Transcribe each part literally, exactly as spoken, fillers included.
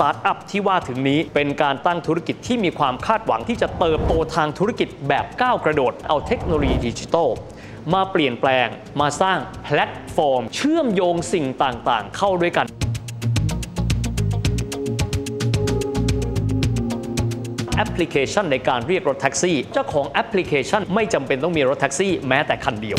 ตาร์ทอัพที่ว่าถึงนี้เป็นการตั้งธุรกิจที่มีความคาดหวังที่จะเติบโตทางธุรกิจแบบก้าวกระโดดเอาเทคโนโลยีดิจิทัลมาเปลี่ยนแปลงมาสร้างแพลตฟอร์มเชื่อมโยงสิ่งต่างๆเข้าด้วยกันแอปพลิเคชันในการเรียกรถแท็กซี่เจ้าของแอปพลิเคชันไม่จำเป็นต้องมีรถแท็กซี่แม้แต่คันเดียว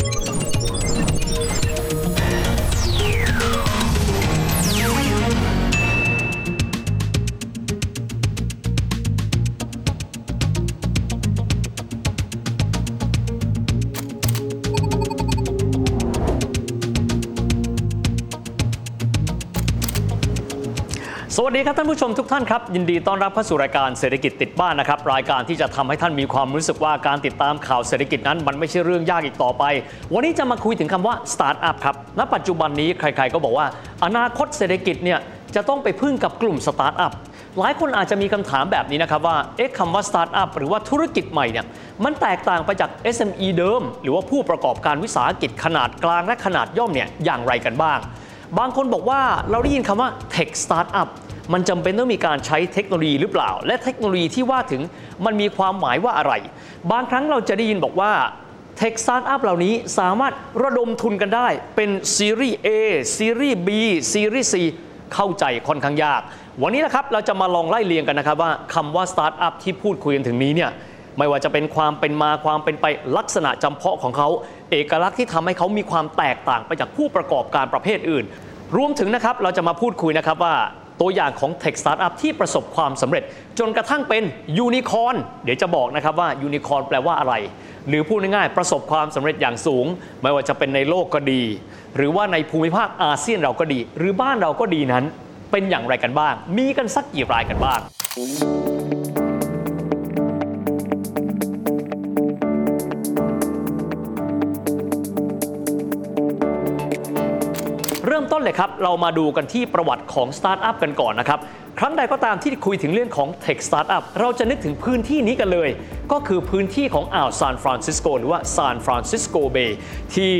สวัสดีครับท่านผู้ชมทุกท่านครับยินดีต้อนรับเข้าสู่รายการเศรษฐกิจติดบ้านนะครับรายการที่จะทำให้ท่านมีความรู้สึกว่าการติดตามข่าวเศรษฐกิจนั้นมันไม่ใช่เรื่องยากอีกต่อไปวันนี้จะมาคุยถึงคำว่าสตาร์ทอัพครับณปัจจุบันนี้ใครๆก็บอกว่าอนาคตเศรษฐกิจเนี่ยจะต้องไปพึ่งกับกลุ่มสตาร์ทอัพหลายคนอาจจะมีคำถามแบบนี้นะครับว่าเอ๊ะคำว่าสตาร์ทอัพหรือว่าธุรกิจใหม่เนี่ยมันแตกต่างไปจาก เอส เอ็ม อี เดิมหรือว่าผู้ประกอบการวิสาหกิจขนาดกลางและขนาดย่อมเนี่ยอย่างไรกันบ้างบางคนบอกว่าเราได้ยินคำว่า Tech Startup มันจำเป็นต้องมีการใช้เทคโนโลยีหรือเปล่าและเทคโนโลยีที่ว่าถึงมันมีความหมายว่าอะไรบางครั้งเราจะได้ยินบอกว่า Tech Startup เหล่านี้สามารถระดมทุนกันได้เป็นซีรีส์ A ซีรีส์ B ซีรีส์ C เข้าใจค่อนข้างยากวันนี้นะครับเราจะมาลองไล่เรียงกันนะครับว่าคำว่า Startup ที่พูดคุยกันถึงนี้เนี่ยไม่ว่าจะเป็นความเป็นมาความเป็นไปลักษณะจำเพาะของเขาเอกลักษณ์ที่ทำให้เขามีความแตกต่างไปจากผู้ประกอบการประเภทอื่นรวมถึงนะครับเราจะมาพูดคุยนะครับว่าตัวอย่างของ Tech Startup ที่ประสบความสำเร็จจนกระทั่งเป็นยูนิคอร์นเดี๋ยวจะบอกนะครับว่ายูนิคอร์นแปลว่าอะไรหรือพูดง่ายๆประสบความสำเร็จอย่างสูงไม่ว่าจะเป็นในโลกก็ดีหรือว่าในภูมิภาคอาเซียนเราก็ดีหรือบ้านเราก็ดีนั้นเป็นอย่างไรกันบ้างมีกันสักกี่รายกันบ้างเริ่มต้นเลยครับเรามาดูกันที่ประวัติของสตาร์ทอัพกันก่อนนะครับครั้งใดก็ตามที่คุยถึงเรื่องของ Tech Startup เราจะนึกถึงพื้นที่นี้กันเลยก็คือพื้นที่ของอ่าวซานฟรานซิสโกหรือว่าซานฟรานซิสโกเบย์ที่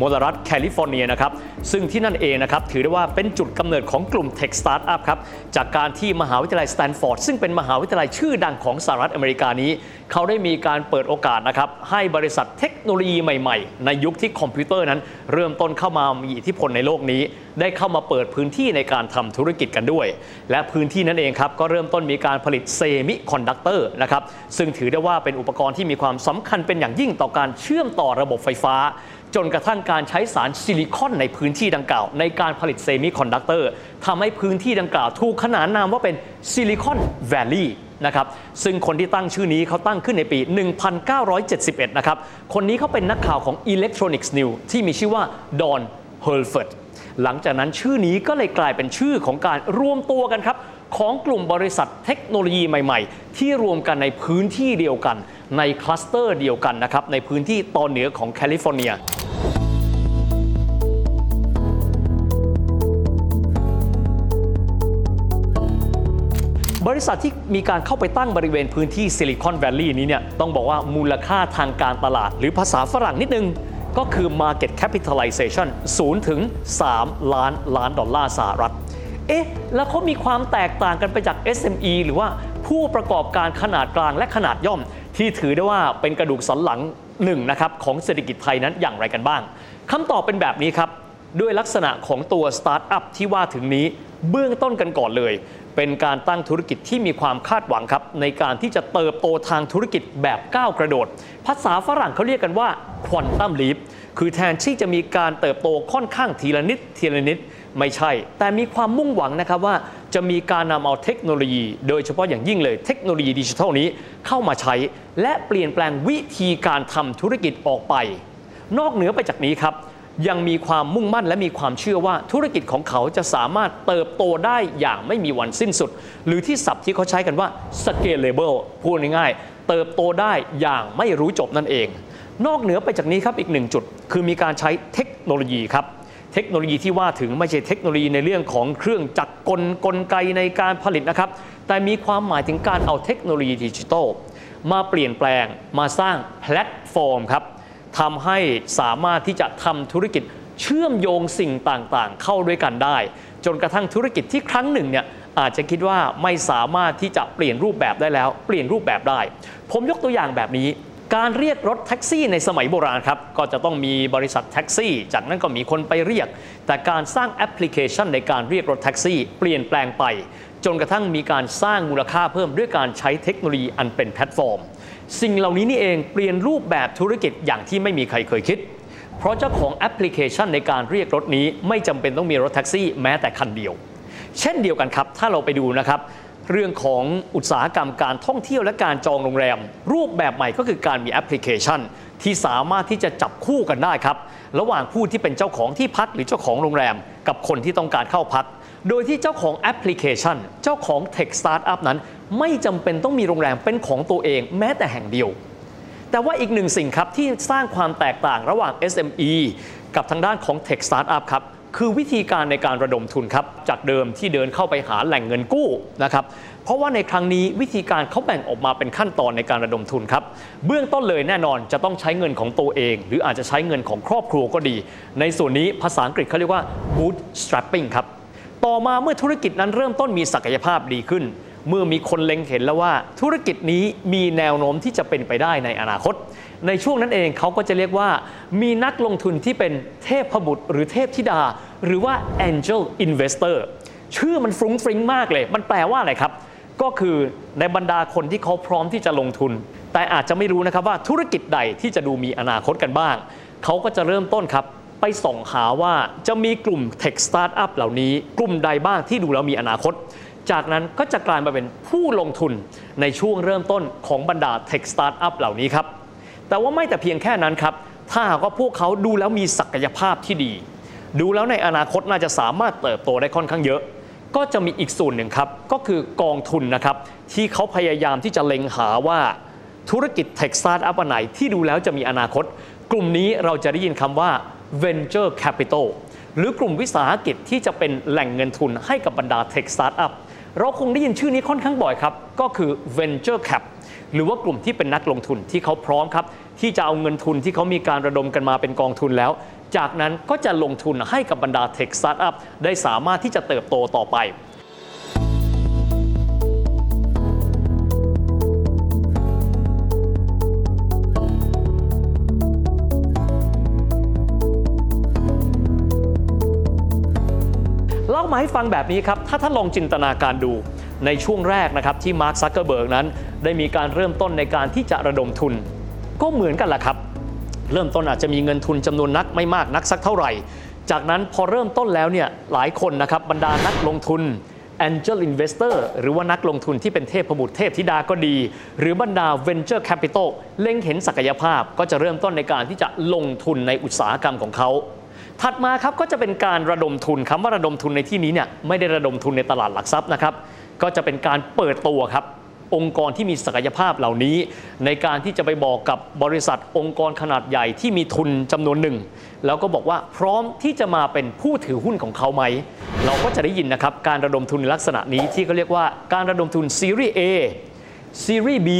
มอรัฐแคลิฟอร์เนียนะครับซึ่งที่นั่นเองนะครับถือได้ว่าเป็นจุดกำเนิดของกลุ่ม Tech Startup ครับจากการที่มหาวิทยาลัยสแตนฟอร์ดซึ่งเป็นมหาวิทยาลัยชื่อดังของสหรัฐอเมริกานี้เขาได้มีการเปิดโอกาสนะครับให้บริษัทเทคโนโลยีใหม่ๆในยุคที่คอมพิวเตอร์นั้นเริ่มต้นเข้ามามีอิทธิพลในโลกนี้ได้เข้ามาเปิดพื้นที่ในการทำธุรกิจกันด้วยและพื้นที่นั่นเองครับก็เริ่มต้นมีการผลิตเซมิคอนดักเตอร์นะครับซึ่งถือได้ว่าเป็นอุปกรณ์ที่มีความสำคัญเป็นอย่างยิ่งต่อการเชื่อมต่อระบบไฟฟ้าจนกระทั่งการใช้สารซิลิคอนในพื้นที่ดังกล่าวในการผลิตเซมิคอนดักเตอร์ทำให้พื้นที่ดังกล่าวถูกขนานนามว่าเป็นซิลิคอนแวลลีย์นะครับซึ่งคนที่ตั้งชื่อนี้เขาตั้งขึ้นในปีหนึ่งพันเก้าร้อยเจ็ดสิบเอ็ดนะครับคนนี้เขาเป็นนักข่าวของ Electronics News ที่มีชื่อว่าดอน เฮอร์เฟิร์ดหลังจากนั้นชื่อนี้ก็เลยกลายเป็นชื่อของการรวมตัวกันครับของกลุ่มบริษัทเทคโนโลยีใหม่ๆที่รวมกันในพื้นที่เดียวกันในคลัสเตอร์เดียวกันนะครับในพื้นที่ตอนเหนือของแคลิฟอร์เนียบริษัทที่มีการเข้าไปตั้งบริเวณพื้นที่ซิลิคอนแวลลีย์นี้เนี่ยต้องบอกว่ามูลค่าทางการตลาดหรือภาษาฝรั่งนิดนึงก็คือ market capitalization ศูนย์ถึงสามล้านล้านดอลลาร์สหรัฐเอ๊ะแล้วเขามีความแตกต่างกันไปจาก เอส เอ็ม อี หรือว่าผู้ประกอบการขนาดกลางและขนาดย่อมที่ถือได้ว่าเป็นกระดูกสันหลังหนึ่งนะครับของเศรษฐกิจไทยนั้นอย่างไรกันบ้างคำตอบเป็นแบบนี้ครับด้วยลักษณะของตัวสตาร์ทอัพที่ว่าถึงนี้เบื้องต้นกันก่อนเลยเป็นการตั้งธุรกิจที่มีความคาดหวังครับในการที่จะเติบโตทางธุรกิจแบบก้าวกระโดดภาษาฝรั่งเขาเรียกกันว่า Quantum Leap คือแทนที่จะมีการเติบโตค่อนข้างทีละนิดทีละนิดไม่ใช่แต่มีความมุ่งหวังนะครับว่าจะมีการนำเอาเทคโนโลยีโดยเฉพาะอย่างยิ่งเลยเทคโนโลยีดิจิทัลนี้เข้ามาใช้และเปลี่ยนแปลงวิธีการทำธุรกิจออกไปนอกเหนือไปจากนี้ครับยังมีความมุ่งมั่นและมีความเชื่อว่าธุรกิจของเขาจะสามารถเติบโตได้อย่างไม่มีวันสิ้นสุดหรือที่ศัพท์ที่เขาใช้กันว่า scalable พูดง่ายๆเติบโตได้อย่างไม่รู้จบนั่นเองนอกเหนือไปจากนี้ครับอีกหนึ่งจุดคือมีการใช้เทคโนโลยีครับเทคโนโลยีที่ว่าถึงไม่ใช่เทคโนโลยีในเรื่องของเครื่องจักรกลกลไกในการผลิตนะครับแต่มีความหมายถึงการเอาเทคโนโลยีดิจิทัลมาเปลี่ยนแปลงมาสร้างแพลตฟอร์มครับทำให้สามารถที่จะทำธุรกิจเชื่อมโยงสิ่งต่างๆเข้าด้วยกันได้จนกระทั่งธุรกิจที่ครั้งหนึ่งเนี่ย อาจจะคิดว่าไม่สามารถที่จะเปลี่ยนรูปแบบได้แล้วเปลี่ยนรูปแบบได้ผมยกตัวอย่างแบบนี้การเรียกรถแท็กซี่ในสมัยโบราณครับก็จะต้องมีบริษัทแท็กซี่จากนั้นก็มีคนไปเรียกแต่การสร้างแอปพลิเคชันในการเรียกรถแท็กซี่เปลี่ยนแปลงไปจนกระทั่งมีการสร้างมูลค่าเพิ่มด้วยการใช้เทคโนโลยีอันเป็นแพลตฟอร์มสิ่งเหล่านี้นี่เองเปลี่ยนรูปแบบธุรกิจอย่างที่ไม่มีใครเคยคิดเพราะเจ้าของแอปพลิเคชันในการเรียกรถนี้ไม่จำเป็นต้องมีรถแท็กซี่แม้แต่คันเดียวเช่นเดียวกันครับถ้าเราไปดูนะครับเรื่องของอุตสาหกรรมการท่องเที่ยวและการจองโรงแรมรูปแบบใหม่ก็คือการมีแอปพลิเคชันที่สามารถที่จะจับคู่กันได้ครับระหว่างผู้ที่เป็นเจ้าของที่พักหรือเจ้าของโรงแรมกับคนที่ต้องการเข้าพักโดยที่เจ้าของแอปพลิเคชันเจ้าของ Tech Startup นั้นไม่จำเป็นต้องมีโรงแรมเป็นของตัวเองแม้แต่แห่งเดียวแต่ว่าอีกหนึ่งสิ่งครับที่สร้างความแตกต่างระหว่าง เอส เอ็ม อี กับทางด้านของ Tech Startup ครับคือวิธีการในการระดมทุนครับจากเดิมที่เดินเข้าไปหาแหล่งเงินกู้นะครับเพราะว่าในครั้งนี้วิธีการเขาแบ่งออกมาเป็นขั้นตอนในการระดมทุนครับเบื้องต้นเลยแน่นอนจะต้องใช้เงินของตัวเองหรืออาจจะใช้เงินของครอบครัวก็ดีในส่วนนี้ภาษาอังกฤษเขาเรียกว่า bootstrapping ครับต่อมาเมื่อธุรกิจนั้นเริ่มต้นมีศักยภาพดีขึ้นเมื่อมีคนเล็งเห็นแล้วว่าธุรกิจนี้มีแนวโน้มที่จะเป็นไปได้ในอนาคตในช่วงนั้นเองเขาก็จะเรียกว่ามีนักลงทุนที่เป็นเทพบุตรหรือเทพธิดาหรือว่า Angel Investor ชื่อมันฟรุ้งฟริ้งมากเลยมันแปลว่าอะไรครับก็คือในบรรดาคนที่เขาพร้อมที่จะลงทุนแต่อาจจะไม่รู้นะครับว่าธุรกิจใดที่จะดูมีอนาคตกันบ้างเขาก็จะเริ่มต้นครับไปส่องหาว่าจะมีกลุ่ม Tech Startup เหล่านี้กลุ่มใดบ้างที่ดูแล้วมีอนาคตจากนั้นก็จะกลายมาเป็นผู้ลงทุนในช่วงเริ่มต้นของบรรดา Tech Startup เหล่านี้ครับแต่ว่าไม่แต่เพียงแค่นั้นครับถ้าหากว่าพวกเขาดูแล้วมีศักยภาพที่ดีดูแล้วในอนาคตน่าจะสามารถเติบโตได้ค่อนข้างเยอะก็จะมีอีกส่วนหนึ่งครับก็คือกองทุนนะครับที่เขาพยายามที่จะเล็งหาว่าธุรกิจ Tech Startup ไหนที่ดูแล้วจะมีอนาคตกลุ่มนี้เราจะได้ยินคำว่า Venture Capital หรือกลุ่มวิสาหกิจที่จะเป็นแหล่งเงินทุนให้กับบรรดา Tech Startupเราคงได้ยินชื่อนี้ค่อนข้างบ่อยครับก็คือ Venture Cap หรือว่ากลุ่มที่เป็นนักลงทุนที่เขาพร้อมครับที่จะเอาเงินทุนที่เขามีการระดมกันมาเป็นกองทุนแล้วจากนั้นก็จะลงทุนให้กับบรรดา Tech Startup ได้สามารถที่จะเติบโตต่อไปมาให้ฟังแบบนี้ครับถ้าท่านลองจินตนาการดูในช่วงแรกนะครับที่มาร์ค ซักเกอร์เบิร์กนั้นได้มีการเริ่มต้นในการที่จะระดมทุนก็เหมือนกันแหละครับเริ่มต้นอาจจะมีเงินทุนจำนวนนักไม่มากนักสักเท่าไหร่จากนั้นพอเริ่มต้นแล้วเนี่ยหลายคนนะครับบรรดานักลงทุน Angel Investor หรือว่านักลงทุนที่เป็นเทพบุตรเทพธิดาก็ดีหรือบรรดา Venture Capital เล็งเห็นศักยภาพก็จะเริ่มต้นในการที่จะลงทุนในอุตสาหกรรมของเขาถัดมาครับก็จะเป็นการระดมทุนคำว่าระดมทุนในที่นี้เนี่ยไม่ได้ระดมทุนในตลาดหลักทรัพย์นะครับก็จะเป็นการเปิดตัวครับองค์กรที่มีศักยภาพเหล่านี้ในการที่จะไปบอกกับบริษัทองค์กรขนาดใหญ่ที่มีทุนจำนวนหนึ่งแล้วก็บอกว่าพร้อมที่จะมาเป็นผู้ถือหุ้นของเขาไหมเราก็จะได้ยินนะครับการระดมทุนในลักษณะนี้ที่เขาเรียกว่าการระดมทุนซีรีส์ A ซีรีส์ B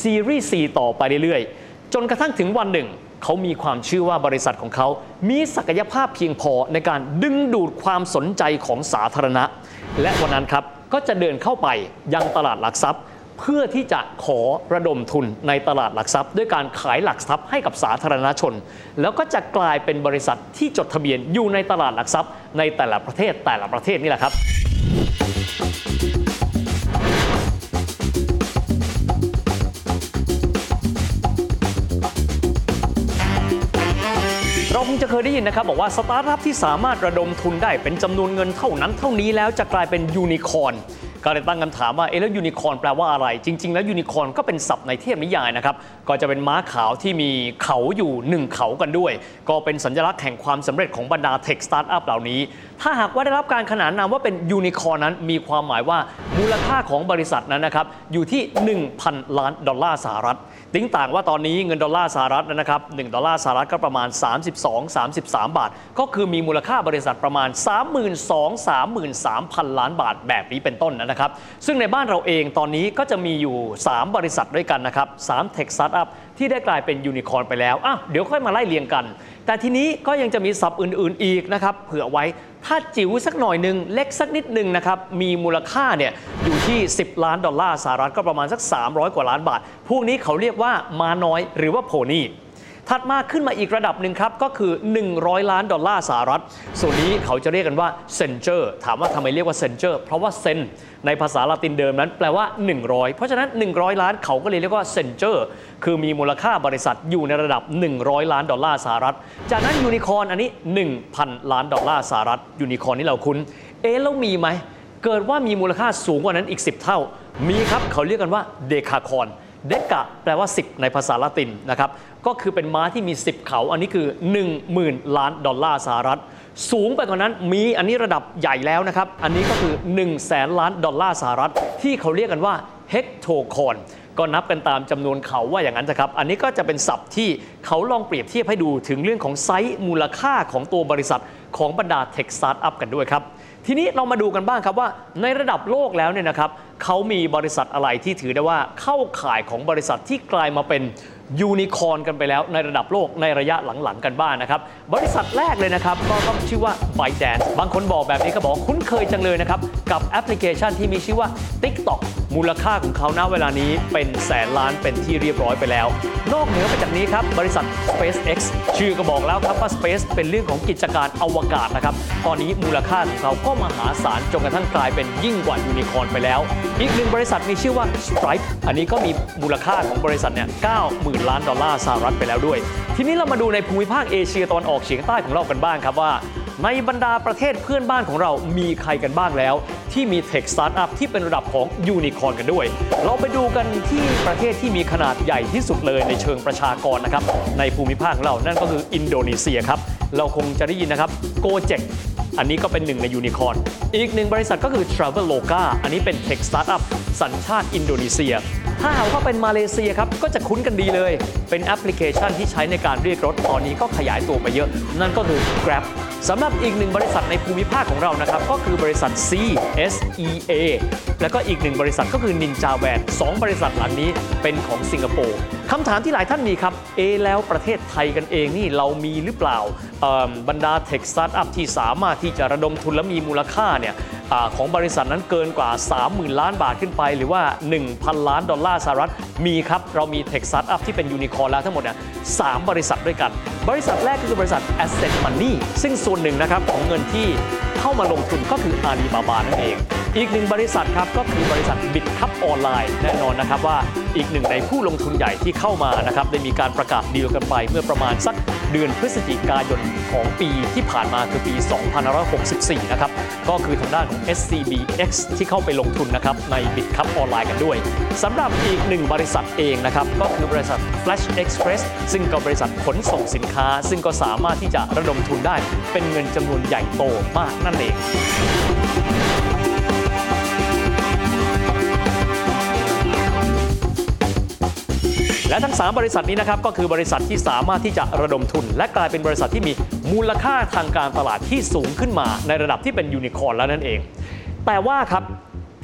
ซีรีส์ C ต่อไปเรื่อยๆจนกระทั่งถึงวันหนึ่งเขามีความเชื่อว่าบริษัทของเขามีศักยภาพเพียงพอในการดึงดูดความสนใจของสาธารณะและวันนั้นครับก็จะเดินเข้าไปยังตลาดหลักทรัพย์เพื่อที่จะขอระดมทุนในตลาดหลักทรัพย์ด้วยการขายหลักทรัพย์ให้กับสาธารณชนแล้วก็จะกลายเป็นบริษัทที่จดทะเบียนอยู่ในตลาดหลักทรัพย์ในแต่ละประเทศแต่ละประเทศนี่แหละครับคงจะเคยได้ยินนะครับบอกว่าสตาร์ทอัพที่สามารถระดมทุนได้เป็นจำนวนเงินเท่านั้นเท่านี้แล้วจะกลายเป็นยูนิคอร์นก็เลยตั้งคำถามว่าเอ๊ะแล้วยูนิคอร์นแปลว่าอะไรจริงๆแล้วยูนิคอร์นก็เป็นศัพท์ในเทพนิยายนะครับก็จะเป็นม้าขาวที่มีเขาอยู่หนึ่งเขากันด้วยก็เป็นสัญลักษณ์แห่งความสำเร็จของบรรดาเทคสตาร์ทอัพเหล่านี้ถ้าหากว่าได้รับการขนานนามว่าเป็นยูนิคอร์นนั้นมีความหมายว่ามูลค่าของบริษัทนั้นนะครับอยู่ที่ หนึ่งพัน ล้านดอลลาร์สหรัฐติ้งต่างว่าตอนนี้เงินดอลลาร์สหรัฐนะครับหนึ่งดอลลาร์สหรัฐก็ประมาณ สามสิบสองถึงสามสิบสาม บาทก็คือมีมูลค่าบริษัทประมาณ สามหมื่นสองพันถึงสามหมื่นสามพัน ล้านบาทแบบนี้เป็นต้นนะครับซึ่งในบ้านเราเองตอนนี้ก็จะมีอยู่สามบริษัทด้วยกันนะครับสาม Tech Startup ที่ได้กลายเป็นยูนิคอร์นไปแล้วอ่ะเดี๋ยวค่อยมาไล่เรียงกันแต่ทีนี้ก็ยังจะมีศัพท์อื่นๆอีกนะครับเผื่อไว้ถ้าจิ๋วสักหน่อยนึงเล็กสักนิดนึงนะครับมีมูลค่าเนี่ยอยู่ที่สิบล้านดอลลาร์สหรัฐก็ประมาณสักสามร้อยกว่าล้านบาทพวกนี้เขาเรียกว่าม้าน้อยหรือว่าโพนี่ถัดมาขึ้นมาอีกระดับหนึ่งครับก็คือหนึ่งร้อยล้านดอลลาร์สหรัฐส่วนนี้เขาจะเรียกกันว่าเซนเจอร์ถามว่าทำไมเรียกว่าเซนเจอร์เพราะว่าเซนในภาษาละตินเดิมนั้นแปลว่าหนึ่งร้อยเพราะฉะนั้นหนึ่งร้อยล้านเขาก็เลยเรียกว่าเซนเจอร์คือมีมูลค่าบริษัทอยู่ในระดับหนึ่งร้อยล้านดอลลาร์สหรัฐจากนั้นยูนิคอร์นอันนี้ หนึ่งพันล้านดอลลาร์สหรัฐยูนิคอร์นนี่เราคุ้นเอ๊ะแล้วมีไหมเกิดว่ามีมูลค่าสูงกว่านั้นอีกสิบเท่ามีครับเขาเรียกกันว่าเดคาคอนเดกะแปลว่าสิบในภาษาละตินนะครับก็คือเป็นม้าที่มีสิบเขาอันนี้คือ หนึ่งหมื่นล้านดอลลาร์สหรัฐสูงไปกว่านั้นมีอันนี้ระดับใหญ่แล้วนะครับอันนี้ก็คือหนึ่งแสนล้านดอลลาร์สหรัฐที่เขาเรียกกันว่าเฮกโทคอนก็นับกันตามจำนวนเขาว่าอย่างนั้นนะครับอันนี้ก็จะเป็นศัพท์ที่เขาลองเปรียบเทียบให้ดูถึงเรื่องของไซส์มูลค่าของตัวบริษัทของบรรดาเทคสตาร์ทอัพกันด้วยครับทีนี้เรามาดูกันบ้างครับว่าในระดับโลกแล้วเนี่ยนะครับเขามีบริษัทอะไรที่ถือได้ว่าเข้าข่ายของบริษัทที่กลายมาเป็นยูนิคอร์นกันไปแล้วในระดับโลกในระยะหลังๆกันบ้าง น, นะครับบริษัทแรกเลยนะครับก็ต้องชื่อว่า ByteDance บางคนบอกแบบนี้ก็บอกคุ้นเคยจังเลยนะครับกับแอปพลิเคชันที่มีชื่อว่า TikTok มูลค่าของเขาณเวลานี้เป็นแสนล้านเป็นที่เรียบร้อยไปแล้วนอกเหนือไปจากนี้ครับบริษัท SpaceX ชื่อก็บอกแล้วครับว่า Space เป็นเรื่องของกิจการอวกาศนะครับตอนนี้มูลค่าของเขาก็มหาศาลจนกระทั่งกลายเป็นยิ่งกว่ายูนิคอร์นไปแล้วอีกหนึ่งบริษัทมีชื่อว่า Stripe อันนี้ก็มีมูลค่าของบริษัทเนี่ยเก้าหมื่นล้านดอลลาร์สหรัฐไปแล้วด้วยทีนี้เรามาดูในภูมิภาคเอเชียตะวันออกเฉียงใต้ของเรากันบ้างครับว่าในบรรดาประเทศเพื่อนบ้านของเรามีใครกันบ้างแล้วที่มีเทคสตาร์ทอัพที่เป็นระดับของยูนิคอร์นกันด้วยเราไปดูกันที่ประเทศที่มีขนาดใหญ่ที่สุดเลยในเชิงประชากรนะครับในภูมิภาคของเรานั่นก็คืออินโดนีเซียครับเราคงจะได้ยินนะครับ Gojekอันนี้ก็เป็นหนึ่งในยูนิคอร์นอีกหนึ่งบริษัทก็คือ Traveloka อันนี้เป็นเทคสตาร์ทอัพสัญชาติอินโดนีเซียถ้าหากว่าเป็นมาเลเซียครับก็จะคุ้นกันดีเลยเป็นแอปพลิเคชันที่ใช้ในการเรียกรถตอนนี้ก็ขยายตัวไปเยอะนั่นก็คือ Grab สำหรับอีกหนึ่งบริษัทในภูมิภาคของเรานะครับก็คือบริษัท ซี เอส อี เอ แล้วก็อีกหนึ่งบริษัทก็คือ Ninja Van สองบริษัทหลังนี้เป็นของสิงคโปร์คำถามที่หลายท่านมีครับเอแล้วประเทศไทยกันเองนี่เรามีหรือเปล่าบรรดาเทคสตาร์ทอัพที่สามารถที่จะระดมทุนและมีมูลค่าเนี่ยของบริษัทนั้นเกินกว่า สามหมื่นล้านบาทขึ้นไปหรือว่า หนึ่งพันล้านดอลลาร์สหรัฐมีครับเรามีเทคสตาร์ทอัพที่เป็นยูนิคอร์นแล้วทั้งหมดเนี่ยสามบริษัทด้วยกันบริษัทแรกคือบริษัท Asset Money ซึ่งส่วนหนึ่งนะครับของเงินที่เข้ามาลงทุนก็คืออาลีบาบานั่นเองอีกหนึ่งบริษัทครับก็คือบริษัท Bitkub Online แน่นอนนะครับว่าอีกหนึ่งในผู้ลงทุนใหญ่ที่เข้ามานะครับได้มีการประกาศดีลกันไปเมื่อประมาณสักเดือนพฤศจิกายนของปีที่ผ่านมาคือปีสองพันห้าร้อยหกสิบสี่นะครับก็คือทางด้านของ เอส ซี บี เอ็กซ์ ที่เข้าไปลงทุนนะครับใน Bitkub Online กันด้วยสำหรับอีกหนึ่งบริษัทเองนะครับก็คือบริษัท Flash Express ซึ่งก็บริษัทขนส่งสินค้าซึ่งก็สามารถที่จะระดมทุนได้เป็นเงินจำนวนใหญ่โตมากนั่นเองและทั้งสามบริษัทนี้นะครับก็คือบริษัทที่สามารถที่จะระดมทุนและกลายเป็นบริษัทที่มีมูลค่าทางการตลาดที่สูงขึ้นมาในระดับที่เป็นยูนิคอร์นแล้วนั่นเองแต่ว่าครับ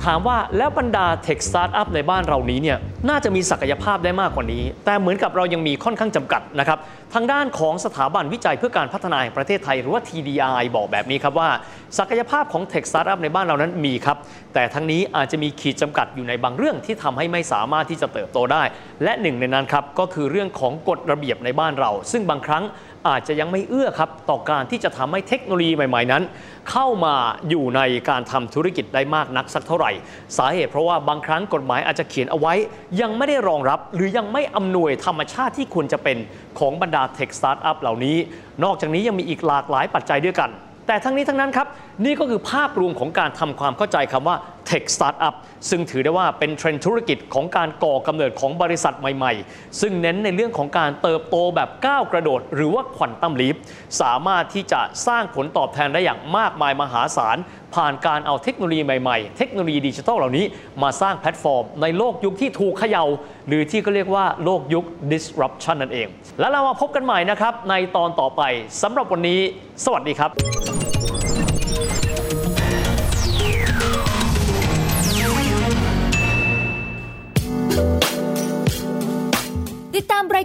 ถามว่าแล้วบรรดาเทคสตาร์ทอัพในบ้านเรานี้เนี่ยน่าจะมีศักยภาพได้มากกว่านี้แต่เหมือนกับเรายังมีค่อนข้างจำกัดนะครับทางด้านของสถาบันวิจัยเพื่อการพัฒนาแห่งประเทศไทยหรือว่า ที ดี ไอ บอกแบบนี้ครับว่าศักยภาพของเทคสตาร์ทอัพในบ้านเรานั้นมีครับแต่ทั้งนี้อาจจะมีขีดจำกัดอยู่ในบางเรื่องที่ทำให้ไม่สามารถที่จะเติบโตได้และหนึ่งในนั้นครับก็คือเรื่องของกฎระเบียบในบ้านเราซึ่งบางครั้งอาจจะยังไม่เอื้อครับต่อการที่จะทำให้เทคโนโลยีใหม่ๆนั้นเข้ามาอยู่ในการทำธุรกิจได้มากนักสักเท่าไหร่สาเหตุเพราะว่าบางครั้งกฎหมายอาจจะเขียนเอาไว้ยังไม่ได้รองรับหรือยังไม่อำนวยธรรมชาติที่ควรจะเป็นของบรรดาเทคสตาร์ทอัพเหล่านี้นอกจากนี้ยังมีอีกหลากหลายปัจจัยด้วยกันแต่ทั้งนี้ทั้งนั้นครับนี่ก็คือภาพรวมของการทำความเข้าใจคำว่าเทคสตาร์ทอัพซึ่งถือได้ว่าเป็นเทรนด์ธุรกิจของการก่อกำเนิดของบริษัทใหม่ๆซึ่งเน้นในเรื่องของการเติบโตแบบก้าวกระโดดหรือว่าควอนตัมลีฟสามารถที่จะสร้างผลตอบแทนได้อย่างมากมายมหาศาลผ่านการเอาเทคโนโลยีใหม่ๆเทคโนโลยีดิจิทัลเหล่านี้มาสร้างแพลตฟอร์มในโลกยุคที่ถูกเขย่าหรือที่ก็เรียกว่าโลกยุค disruption นั่นเองแล้วเรามาพบกันใหม่นะครับในตอนต่อไปสำหรับวันนี้สวัสดีครับ ติดตามรา